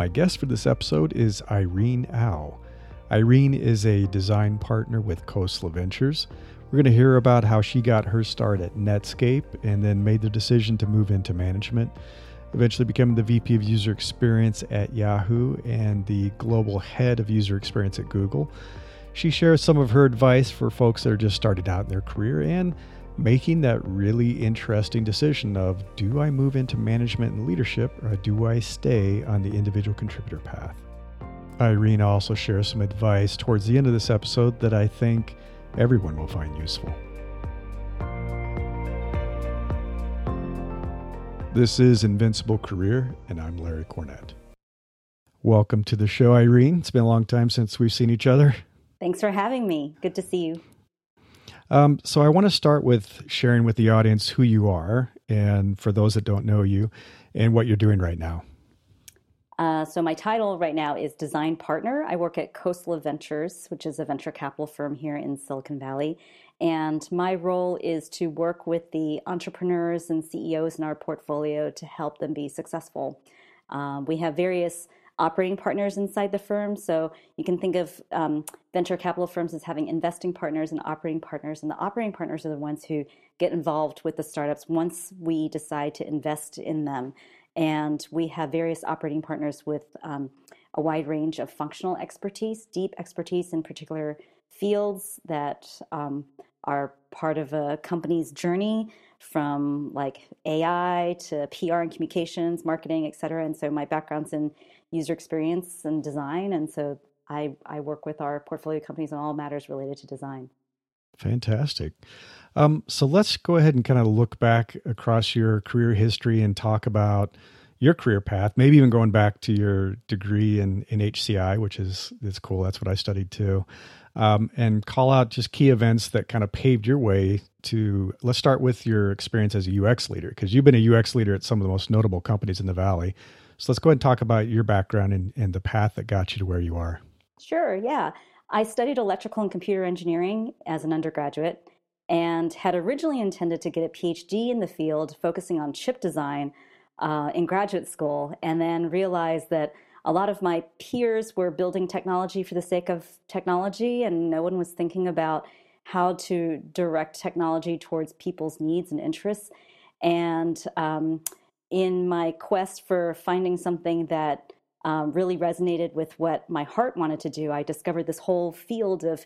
My guest for this episode is Irene Au. Irene is a design partner with Coastal Ventures. We're going to hear about how she got her start at Netscape and then made the decision to move into management, eventually becoming the VP of User Experience at Yahoo and the global head of User Experience at Google. She shares some of her advice for folks that are just started out in their career and making that really interesting decision of, do I move into management and leadership, or do I stay on the individual contributor path? Irene also shares some advice towards the end of this episode that I think everyone will find useful. This is Invincible Career, and I'm Larry Cornett. Welcome to the show, Irene. It's been a long time since we've seen each other. Thanks for having me. Good to see you. So I want to start with sharing with the audience who you are, and for those that don't know you, and what you're doing right now. So my title right now is Design Partner. I work at Coastal Ventures, which is a venture capital firm here in Silicon Valley. And my role is to work with the entrepreneurs and CEOs in our portfolio to help them be successful. We have various operating partners inside the firm. So you can think of venture capital firms as having investing partners and operating partners. And the operating partners are the ones who get involved with the startups once we decide to invest in them. And we have various operating partners with a wide range of functional expertise, deep expertise in particular fields that are part of a company's journey, from like AI to PR and communications, marketing, et cetera. And so my background's in user experience and design. And so I work with our portfolio companies on all matters related to design. Fantastic. So let's go ahead and kind of look back across your career history and talk about your career path, maybe even going back to your degree in HCI, which is cool. That's what I studied too. And call out just key events that kind of paved your way to, let's start with your experience as a UX leader, because you've been a UX leader at some of the most notable companies in the Valley. So let's go ahead and talk about your background and the path that got you to where you are. Sure. Yeah. I studied electrical and computer engineering as an undergraduate and had originally intended to get a PhD in the field focusing on chip design in graduate school, and then realized that a lot of my peers were building technology for the sake of technology, and no one was thinking about how to direct technology towards people's needs and interests. And in my quest for finding something that really resonated with what my heart wanted to do, I discovered this whole field of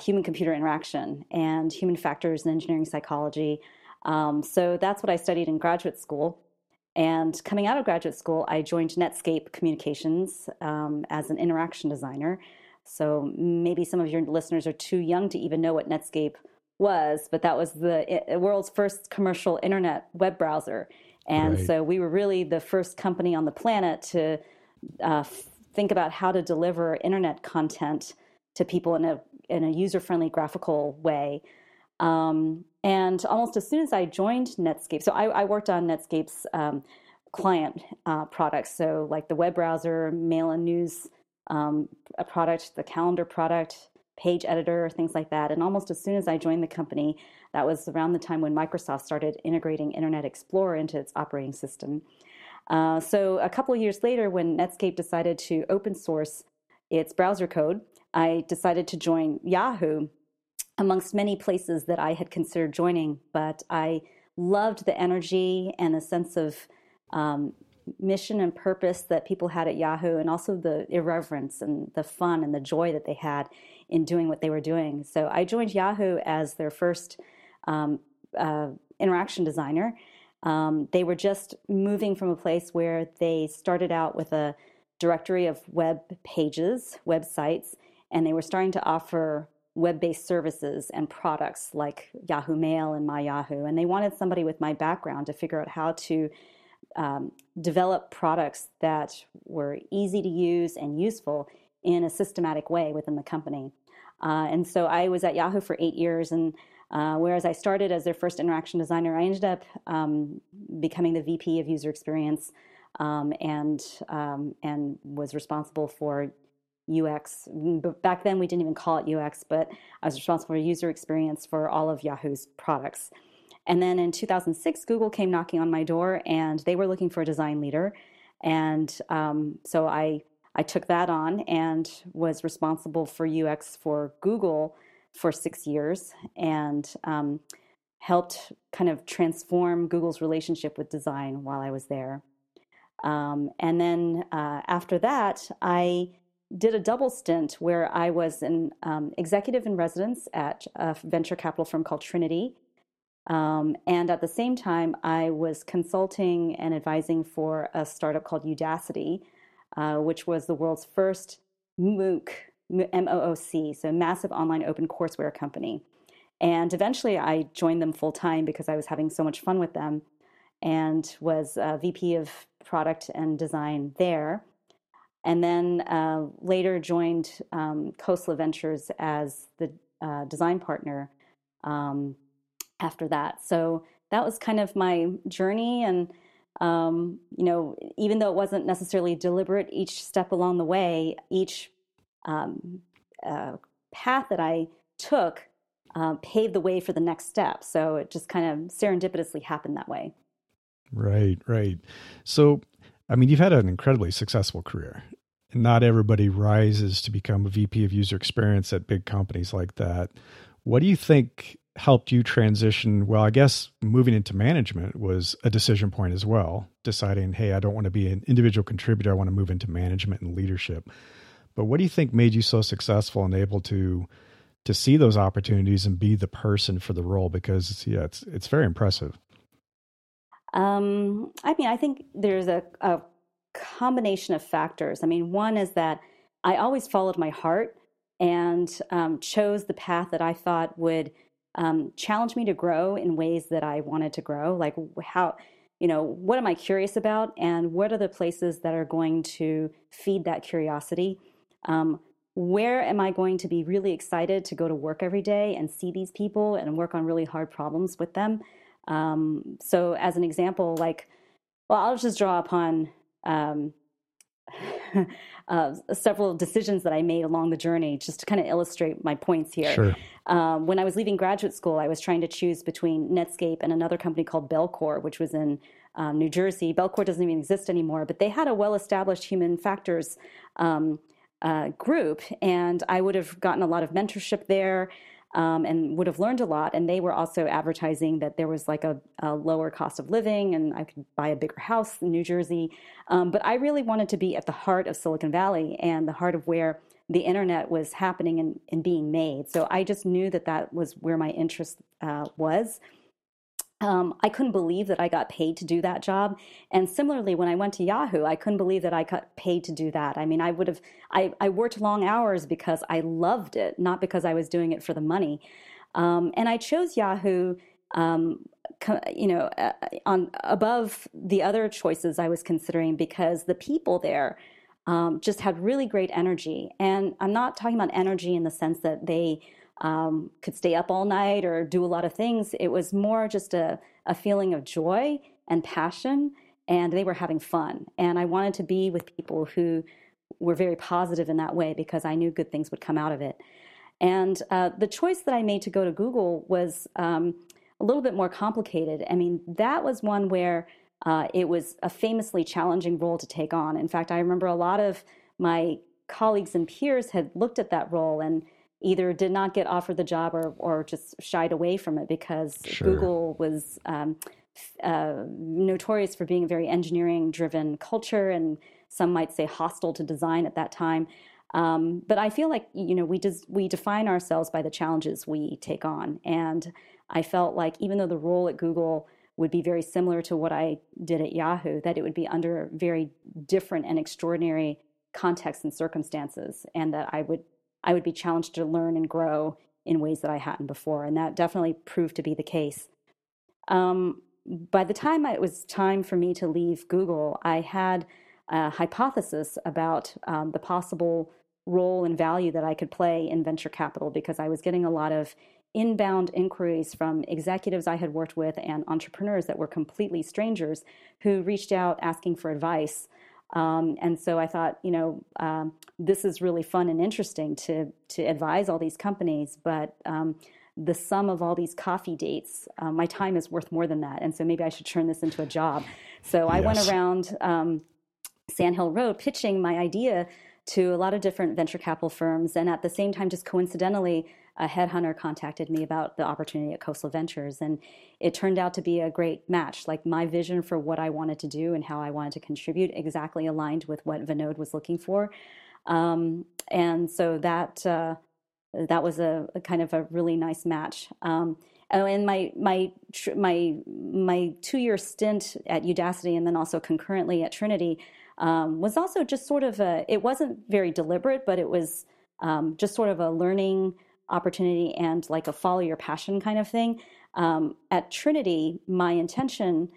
human-computer interaction and human factors and engineering psychology. So that's what I studied in graduate school. And coming out of graduate school, I joined Netscape Communications as an interaction designer. So maybe some of your listeners are too young to even know what Netscape was, but that was the world's first commercial internet web browser. And right. So we were really the first company on the planet to think about how to deliver internet content to people in a user-friendly graphical way. And almost as soon as I joined Netscape, so I worked on Netscape's client products, so like the web browser, mail and news a product, the calendar product, page editor, things like that. And almost as soon as I joined the company, that was around the time when Microsoft started integrating Internet Explorer into its operating system. So a couple of years later, when Netscape decided to open source its browser code, I decided to join Yahoo, amongst many places that I had considered joining. But I loved the energy and the sense of mission and purpose that people had at Yahoo, and also the irreverence and the fun and the joy that they had in doing what they were doing. So I joined Yahoo as their first interaction designer. They were just moving from a place where they started out with a directory of web pages, websites, and they were starting to offer web-based services and products like Yahoo Mail and My Yahoo. And they wanted somebody with my background to figure out how to develop products that were easy to use and useful in a systematic way within the company. And so I was at Yahoo for 8 years, and whereas I started as their first interaction designer, I ended up becoming the VP of User Experience and was responsible for UX. Back then, we didn't even call it UX, but I was responsible for user experience for all of Yahoo's products. And then in 2006, Google came knocking on my door, and they were looking for a design leader. And so I took that on and was responsible for UX for Google for 6 years, and helped kind of transform Google's relationship with design while I was there. And then after that, I did a double stint where I was an executive in residence at a venture capital firm called Trinity. And at the same time, I was consulting and advising for a startup called Udacity, which was the world's first MOOC, M-O-O-C, so massive online open courseware company. And eventually I joined them full time because I was having so much fun with them, and was VP of product and design there. And then later joined Coastal Ventures as the design partner after that. So that was kind of my journey. And, you know, even though it wasn't necessarily deliberate, each step along the way, each path that I took paved the way for the next step. So it just kind of serendipitously happened that way. Right, right. So, I mean, you've had an incredibly successful career. Not everybody rises to become a VP of user experience at big companies like that. What do you think helped you transition? Well, I guess moving into management was a decision point as well, deciding, hey, I don't want to be an individual contributor. I want to move into management and leadership. But what do you think made you so successful and able to see those opportunities and be the person for the role? Because, yeah, it's very impressive. I mean, I think there's a combination of factors. I mean, one is that I always followed my heart and chose the path that I thought would challenge me to grow in ways that I wanted to grow. Like, how, you know, what am I curious about, and what are the places that are going to feed that curiosity? Where am I going to be really excited to go to work every day and see these people and work on really hard problems with them? So as an example, like, well, I'll just draw upon, several decisions that I made along the journey just to kind of illustrate my points here. Sure. When I was leaving graduate school, I was trying to choose between Netscape and another company called Bellcore, which was in, New Jersey. Bellcore doesn't even exist anymore, but they had a well-established human factors, group. And I would have gotten a lot of mentorship there. And would have learned a lot. And they were also advertising that there was like a lower cost of living and I could buy a bigger house in New Jersey. But I really wanted to be at the heart of Silicon Valley and the heart of where the internet was happening and being made. So I just knew that that was where my interest was. I couldn't believe that I got paid to do that job. And similarly, when I went to Yahoo, I couldn't believe that I got paid to do that. I mean, I would have, I worked long hours because I loved it, not because I was doing it for the money. And I chose Yahoo, you know, on above the other choices I was considering because the people there just had really great energy. And I'm not talking about energy in the sense that they could stay up all night or do a lot of things. It was more just a feeling of joy and passion, and they were having fun. And I wanted to be with people who were very positive in that way because I knew good things would come out of it. And the choice that I made to go to Google was a little bit more complicated. I mean, that was one where it was a famously challenging role to take on. In fact, I remember a lot of my colleagues and peers had looked at that role and either did not get offered the job or just shied away from it because sure. Google was notorious for being a very engineering-driven culture, and some might say hostile to design at that time. But I feel like, you know, we define ourselves by the challenges we take on. And I felt like even though the role at Google would be very similar to what I did at Yahoo, that it would be under very different and extraordinary contexts and circumstances, and that I would be challenged to learn and grow in ways that I hadn't before. And that definitely proved to be the case. By the time it was time for me to leave Google, I had a hypothesis about the possible role and value that I could play in venture capital, because I was getting a lot of inbound inquiries from executives I had worked with and entrepreneurs that were completely strangers who reached out asking for advice. And so I thought, you know, this is really fun and interesting to advise all these companies, but the sum of all these coffee dates, my time is worth more than that. And so maybe I should turn this into a job. So I went around Sand Hill Road pitching my idea to a lot of different venture capital firms. And at the same time, just coincidentally, a headhunter contacted me about the opportunity at Coastal Ventures. And it turned out to be a great match. Like, my vision for what I wanted to do and how I wanted to contribute exactly aligned with what Vinod was looking for. And so that that was a kind of a really nice match. And my 2-year stint at Udacity and then also concurrently at Trinity was also just sort of a, it wasn't very deliberate, but it was just sort of a learning opportunity and like a follow your passion kind of thing. At Trinity, my intention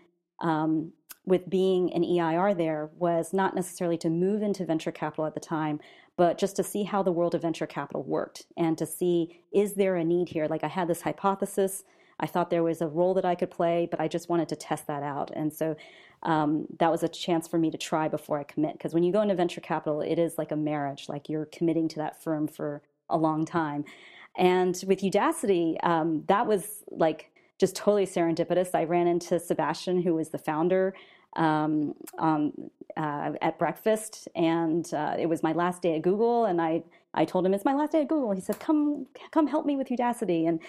with being an EIR there was not necessarily to move into venture capital at the time, but just to see how the world of venture capital worked and to see, is there a need here? Like, I had this hypothesis. I thought there was a role that I could play, but I just wanted to test that out. And so that was a chance for me to try before I commit. Because when you go into venture capital, it is like a marriage. Like, you're committing to that firm for a long time. And with Udacity, that was like just totally serendipitous. I ran into Sebastian, who was the founder, at breakfast, and it was my last day at Google, and I told him it's my last day at Google. He said, "Come help me with Udacity," and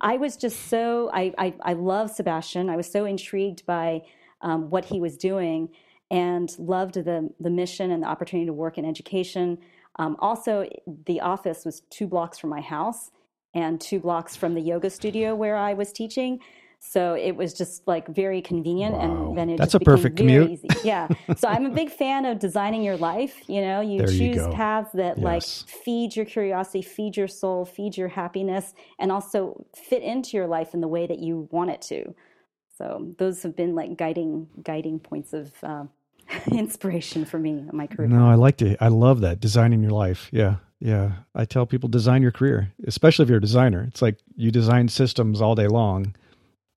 I was just so I love Sebastian. I was so intrigued by what he was doing, and loved the mission and the opportunity to work in education. Also, the office was 2 blocks from my house and 2 blocks from the yoga studio where I was teaching. So it was just like very convenient. Wow. And then it that's just a perfect commute. Easy. Yeah. So I'm a big fan of designing your life. You know, you there choose you paths that yes. like feed your curiosity, feed your soul, feed your happiness, and also fit into your life in the way that you want it to. So those have been like guiding points of inspiration for me in my career. No, I liked it. I love that. Designing your life. Yeah. Yeah. I tell people, design your career, especially if you're a designer. It's like you design systems all day long.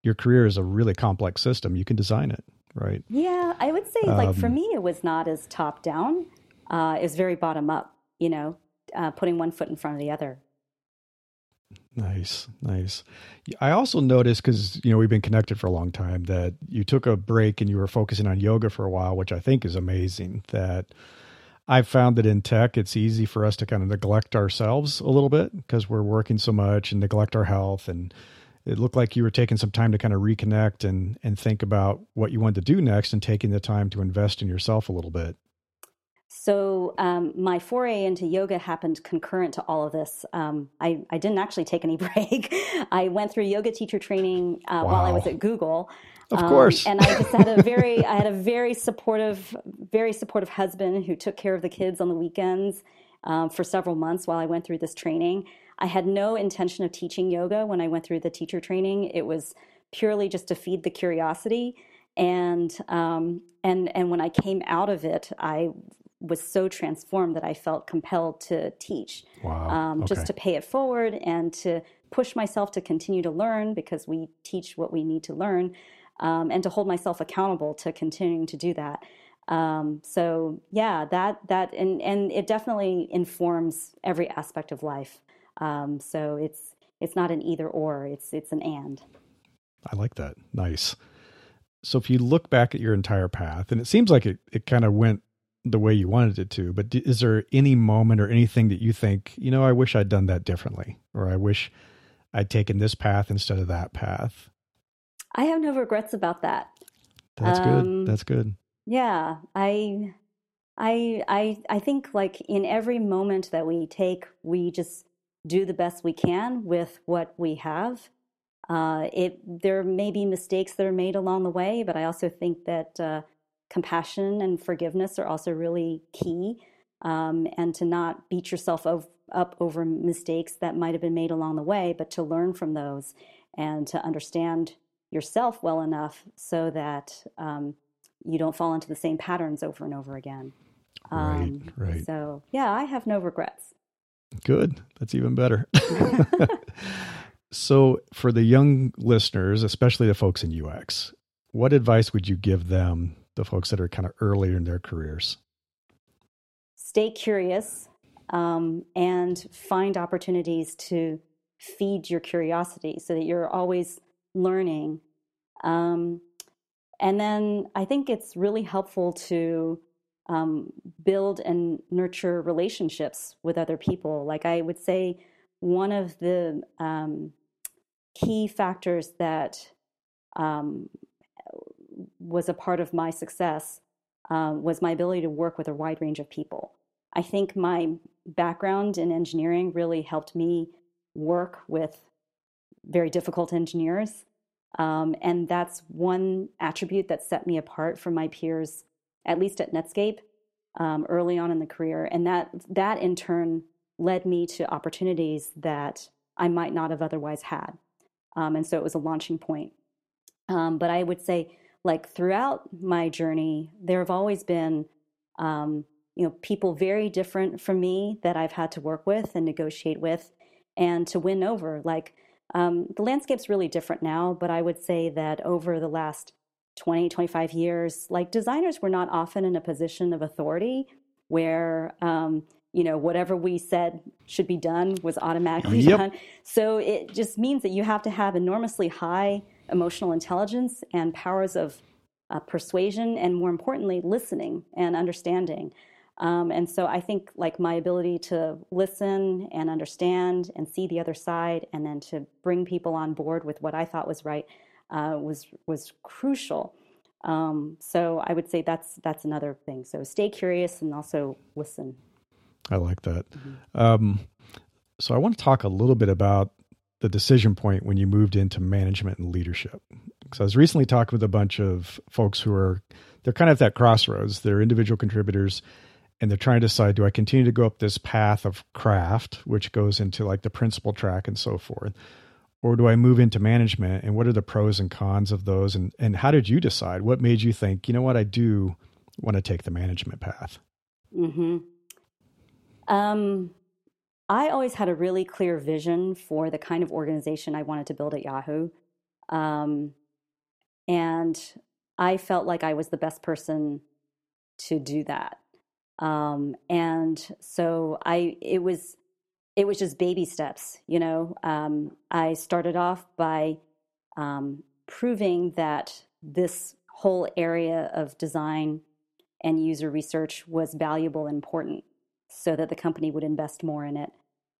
Your career is a really complex system. You can design it, right? Yeah, I would say, like, for me, it was not as top down. It was very bottom up, you know, putting one foot in front of the other. Nice, nice. I also noticed, because, you know, we've been connected for a long time, that you took a break and you were focusing on yoga for a while, which I think is amazing. That I've found that in tech, it's easy for us to kind of neglect ourselves a little bit because we're working so much and neglect our health. And it looked like you were taking some time to kind of reconnect and think about what you wanted to do next and taking the time to invest in yourself a little bit. So my foray into yoga happened concurrent to all of this. I didn't actually take any break. I went through yoga teacher training wow. while I was at Google. Of course. And I just had a very supportive husband who took care of the kids on the weekends for several months while I went through this training. I had no intention of teaching yoga when I went through the teacher training. It was purely just to feed the curiosity. And when I came out of it, I was so transformed that I felt compelled to teach, wow. Okay. Just to pay it forward and to push myself to continue to learn, because we teach what we need to learn, and to hold myself accountable to continuing to do that. So yeah, that and it definitely informs every aspect of life. So it's not an either or, it's an and. I like that. Nice. So if you look back at your entire path, and it seems like it kind of went the way you wanted it to, but is there any moment or anything that you think, you know, I wish I'd done that differently, or I wish I'd taken this path instead of that path? I have no regrets about that. That's good. That's good. Yeah. I think, like, in every moment that we take, we just do the best we can with what we have. There may be mistakes that are made along the way, but I also think that compassion and forgiveness are also really key, and to not beat yourself up over mistakes that might have been made along the way, but to learn from those and to understand yourself well enough so that you don't fall into the same patterns over and over again. Right. So, yeah, I have no regrets. Good. That's even better. So for the young listeners, especially the folks in UX, what advice would you give them, the folks that are kind of earlier in their careers? Stay curious, and find opportunities to feed your curiosity so that you're always learning. And then I think it's really helpful to build and nurture relationships with other people. Like I would say one of the key factors that was a part of my success was my ability to work with a wide range of people. I think my background in engineering really helped me work with very difficult engineers. And that's one attribute that set me apart from my peers, at least at Netscape, early on in the career. And that in turn led me to opportunities that I might not have otherwise had. And so it was a launching point. But I would say, like, throughout my journey, there have always been, people very different from me that I've had to work with and negotiate with and to win over. Like, the landscape's really different now, but I would say that over the last 20, 25 years, like, designers were not often in a position of authority where, whatever we said should be done was automatically done. So it just means that you have to have enormously high emotional intelligence and powers of persuasion, and more importantly, listening and understanding. And so I think, like, my ability to listen and understand and see the other side, and then to bring people on board with what I thought was right, was crucial. So I would say that's another thing. So stay curious and also listen. I like that. Mm-hmm. So I want to talk a little bit about the decision point when you moved into management and leadership. So I was recently talking with a bunch of folks who they're kind of at that crossroads. They're individual contributors, and they're trying to decide, do I continue to go up this path of craft, which goes into like the principal track and so forth, or do I move into management? And what are the pros and cons of those? And how did you decide? What made you think, you know what, I do want to take the management path? Mm-hmm. I always had a really clear vision for the kind of organization I wanted to build at Yahoo. And I felt like I was the best person to do that. And so it was just baby steps, I started off by proving that this whole area of design and user research was valuable and important, so that the company would invest more in it.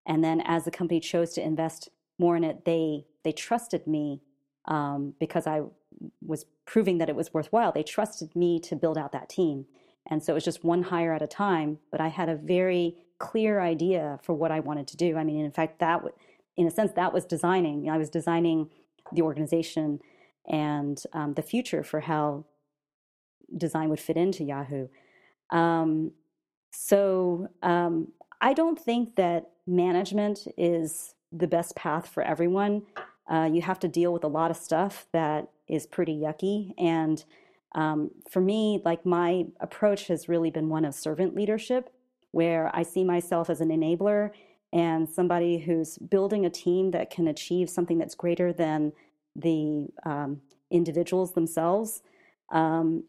And then as the company chose to invest more in it, they trusted me because I was proving that it was worthwhile. They trusted me to build out that team. And so it was just one hire at a time, but I had a very clear idea for what I wanted to do. I mean, in fact, that was designing. I was designing the organization and the future for how design would fit into Yahoo. So I don't think that management is the best path for everyone. You have to deal with a lot of stuff that is pretty yucky. And for me, like, my approach has really been one of servant leadership, where I see myself as an enabler and somebody who's building a team that can achieve something that's greater than the individuals themselves. And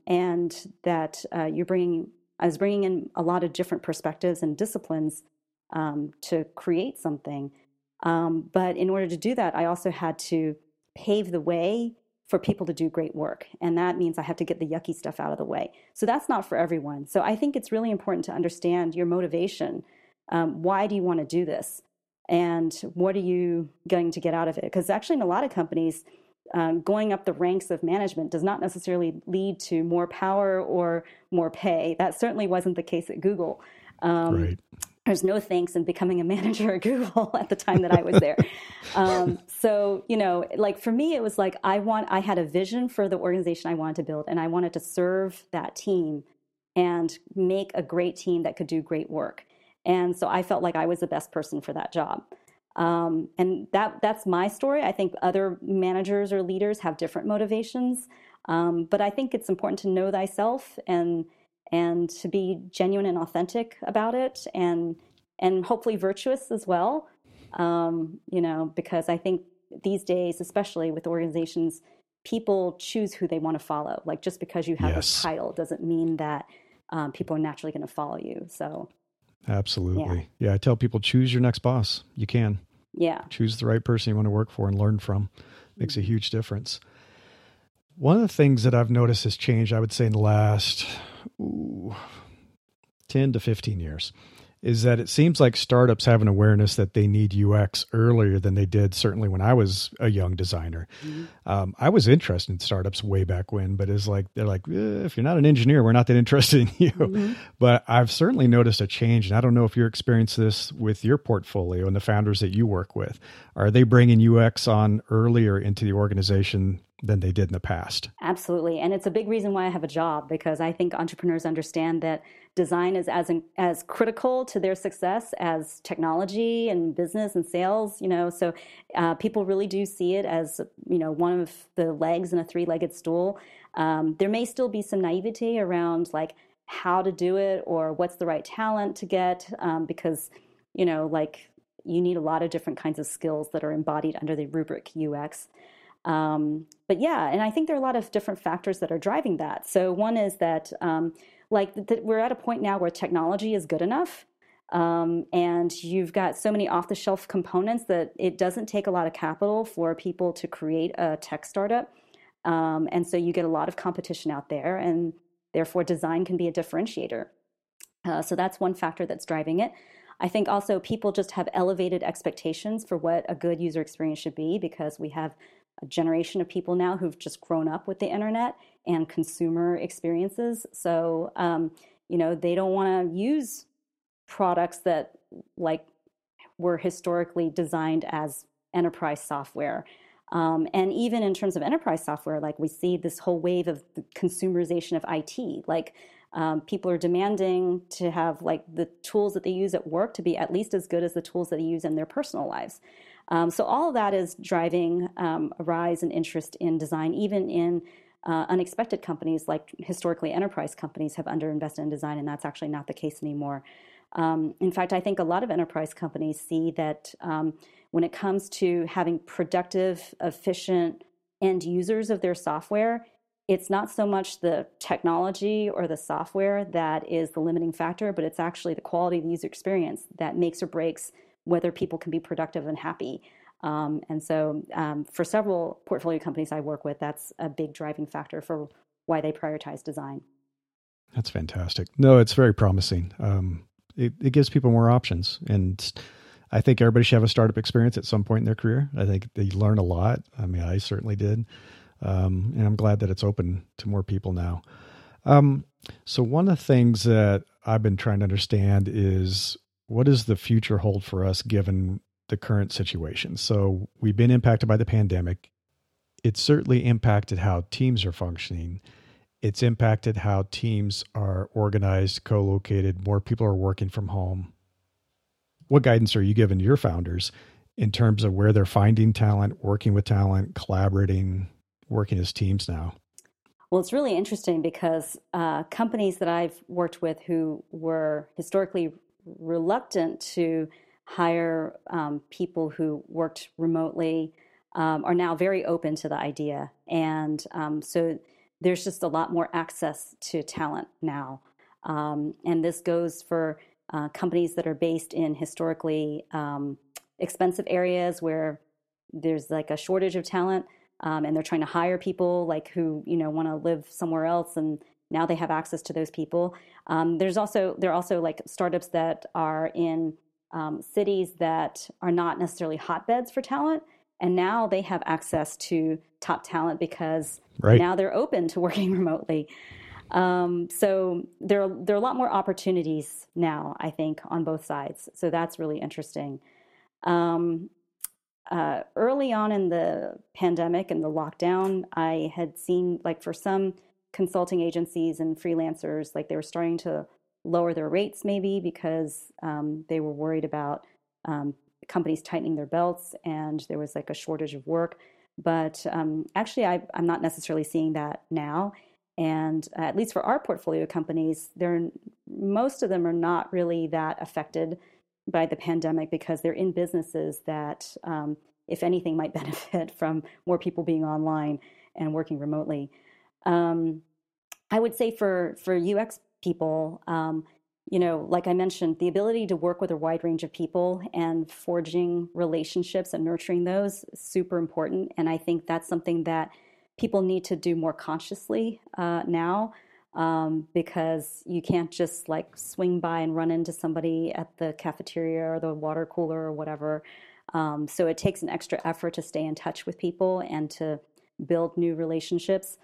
that I was bringing in a lot of different perspectives and disciplines to create something. But in order to do that, I also had to pave the way for people to do great work. And that means I have to get the yucky stuff out of the way. So that's not for everyone. So I think it's really important to understand your motivation. Why do you want to do this? And what are you going to get out of it? Because actually in a lot of companies, going up the ranks of management does not necessarily lead to more power or more pay. That certainly wasn't the case at Google. Right. There's no thanks in becoming a manager at Google at the time that I was there. So for me, it was like I had a vision for the organization I wanted to build, and I wanted to serve that team and make a great team that could do great work. And so I felt like I was the best person for that job. And that's my story. I think other managers or leaders have different motivations. But I think it's important to know thyself and to be genuine and authentic about it and hopefully virtuous as well. Because I think these days, especially with organizations, people choose who they want to follow. Like, just because you have a title doesn't mean that people are naturally going to follow you. So absolutely. Yeah. I tell people, choose your next boss. You can. Yeah. Choose the right person you want to work for and learn from. Makes a huge difference. One of the things that I've noticed has changed, I would say, in the last 10 to 15 years, is that it seems like startups have an awareness that they need UX earlier than they did, certainly when I was a young designer. Mm-hmm. I was interested in startups way back when, but it's like, they're like, if you're not an engineer, we're not that interested in you. Mm-hmm. But I've certainly noticed a change. And I don't know if you're experiencing this with your portfolio and the founders that you work with. Are they bringing UX on earlier into the organization than they did in the past? Absolutely. And it's a big reason why I have a job, because I think entrepreneurs understand that design is as critical to their success as technology and business and sales, you know, so people really do see it as, you know, one of the legs in a three-legged stool. There may still be some naivety around like how to do it or what's the right talent to get, because, you know, like you need a lot of different kinds of skills that are embodied under the rubric UX. But yeah, and I think there are a lot of different factors that are driving that. So one is that we're at a point now where technology is good enough, and you've got so many off-the-shelf components that it doesn't take a lot of capital for people to create a tech startup. And so you get a lot of competition out there, and therefore design can be a differentiator. So that's one factor that's driving it. I think also people just have elevated expectations for what a good user experience should be, because we have a generation of people now who've just grown up with the internet and consumer experiences. So, you know, they don't want to use products that like were historically designed as enterprise software. And even in terms of enterprise software, like we see this whole wave of the consumerization of IT, like people are demanding to have like the tools that they use at work to be at least as good as the tools that they use in their personal lives. So all of that is driving a rise in interest in design, even in unexpected companies like historically enterprise companies have underinvested in design, and that's actually not the case anymore. In fact, I think a lot of enterprise companies see that when it comes to having productive, efficient end users of their software, it's not so much the technology or the software that is the limiting factor, but it's actually the quality of the user experience that makes or breaks whether people can be productive and happy. And so for several portfolio companies I work with, that's a big driving factor for why they prioritize design. That's fantastic. No, it's very promising. It gives people more options. And I think everybody should have a startup experience at some point in their career. I think they learn a lot. I mean, I certainly did. And I'm glad that it's open to more people now. So one of the things that I've been trying to understand is, what does the future hold for us given the current situation? So we've been impacted by the pandemic. It's certainly impacted how teams are functioning. It's impacted how teams are organized, co-located, more people are working from home. What guidance are you giving your founders in terms of where they're finding talent, working with talent, collaborating, working as teams now? Well, it's really interesting because companies that I've worked with who were historically reluctant to hire people who worked remotely are now very open to the idea. And so there's just a lot more access to talent now. And this goes for companies that are based in historically expensive areas where there's like a shortage of talent and they're trying to hire people like who, you know, want to live somewhere else, and now they have access to those people. There are also like startups that are in cities that are not necessarily hotbeds for talent, and now they have access to top talent because now they're open to working remotely. So there are a lot more opportunities now, I think, on both sides. So that's really interesting. Early on in the pandemic and the lockdown, I had seen like for some consulting agencies and freelancers, like they were starting to lower their rates maybe because they were worried about companies tightening their belts and there was like a shortage of work. But actually, I'm not necessarily seeing that now. And at least for our portfolio companies, most of them are not really that affected by the pandemic because they're in businesses that, if anything, might benefit from more people being online and working remotely. I would say for UX people, you know, like I mentioned, the ability to work with a wide range of people and forging relationships and nurturing those is super important. And I think that's something that people need to do more consciously now. because you can't just like swing by and run into somebody at the cafeteria or the water cooler or whatever. So it takes an extra effort to stay in touch with people and to build new relationships.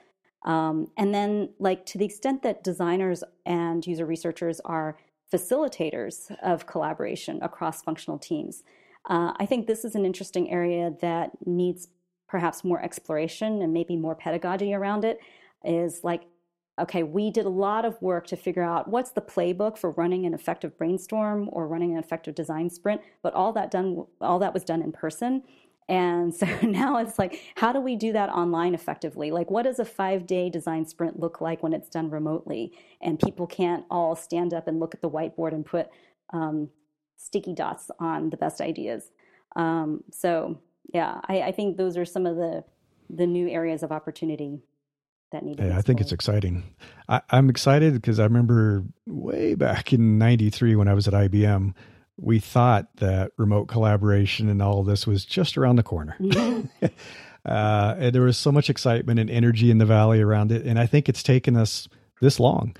And then like to the extent that designers and user researchers are facilitators of collaboration across functional teams, I think this is an interesting area that needs perhaps more exploration and maybe more pedagogy around it, is like, okay, we did a lot of work to figure out what's the playbook for running an effective brainstorm or running an effective design sprint, but all that was done in person. And so now it's like, how do we do that online effectively? Like, what does a 5-day design sprint look like when it's done remotely and people can't all stand up and look at the whiteboard and put sticky dots on the best ideas? So yeah, I think those are some of the new areas of opportunity that need to be explored. I think it's exciting. I'm excited because I remember way back in 93 when I was at IBM, we thought that remote collaboration and all of this was just around the corner. And there was so much excitement and energy in the valley around it. And I think it's taken us this long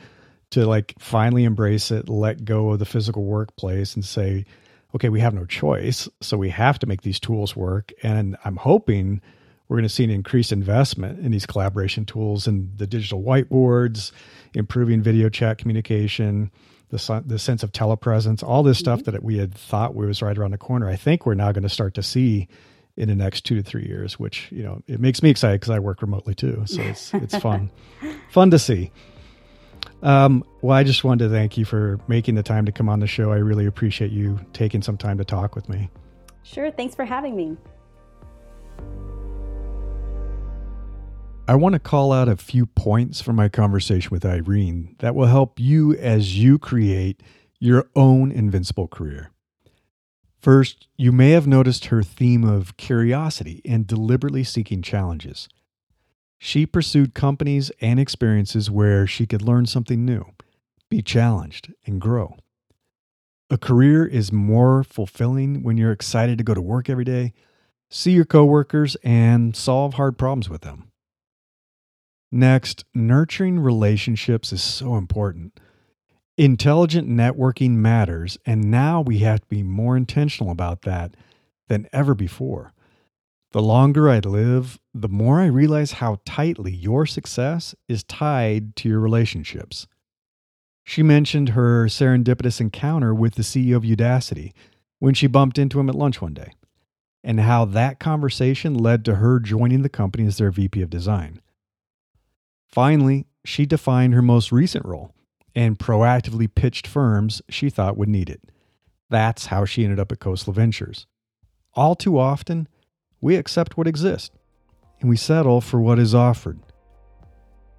to like finally embrace it, let go of the physical workplace and say, okay, we have no choice. So we have to make these tools work. And I'm hoping we're going to see an increased investment in these collaboration tools and the digital whiteboards, improving video chat communication, the sense of telepresence, all this stuff that we had thought was right around the corner. I think we're now going to start to see in the next 2 to 3 years, which, you know, it makes me excited because I work remotely too. So it's fun to see. Well, I just wanted to thank you for making the time to come on the show. I really appreciate you taking some time to talk with me. Sure. Thanks for having me. I want to call out a few points from my conversation with Irene that will help you as you create your own invincible career. First, you may have noticed her theme of curiosity and deliberately seeking challenges. She pursued companies and experiences where she could learn something new, be challenged, and grow. A career is more fulfilling when you're excited to go to work every day, see your coworkers, and solve hard problems with them. Next, nurturing relationships is so important. Intelligent networking matters, and now we have to be more intentional about that than ever before. The longer I live, the more I realize how tightly your success is tied to your relationships. She mentioned her serendipitous encounter with the CEO of Udacity when she bumped into him at lunch one day, and how that conversation led to her joining the company as their VP of design. Finally, she defined her most recent role and proactively pitched firms she thought would need it. That's how she ended up at Coastal Ventures. All too often, we accept what exists and we settle for what is offered.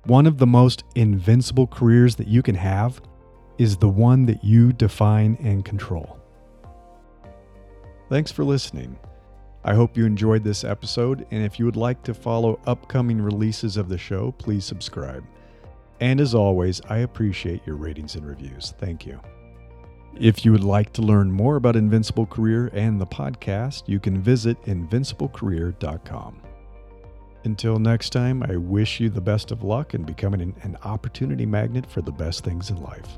One of the most invincible careers that you can have is the one that you define and control. Thanks for listening. I hope you enjoyed this episode, and if you would like to follow upcoming releases of the show, please subscribe. And as always, I appreciate your ratings and reviews. Thank you. If you would like to learn more about Invincible Career and the podcast, you can visit invinciblecareer.com. Until next time, I wish you the best of luck in becoming an opportunity magnet for the best things in life.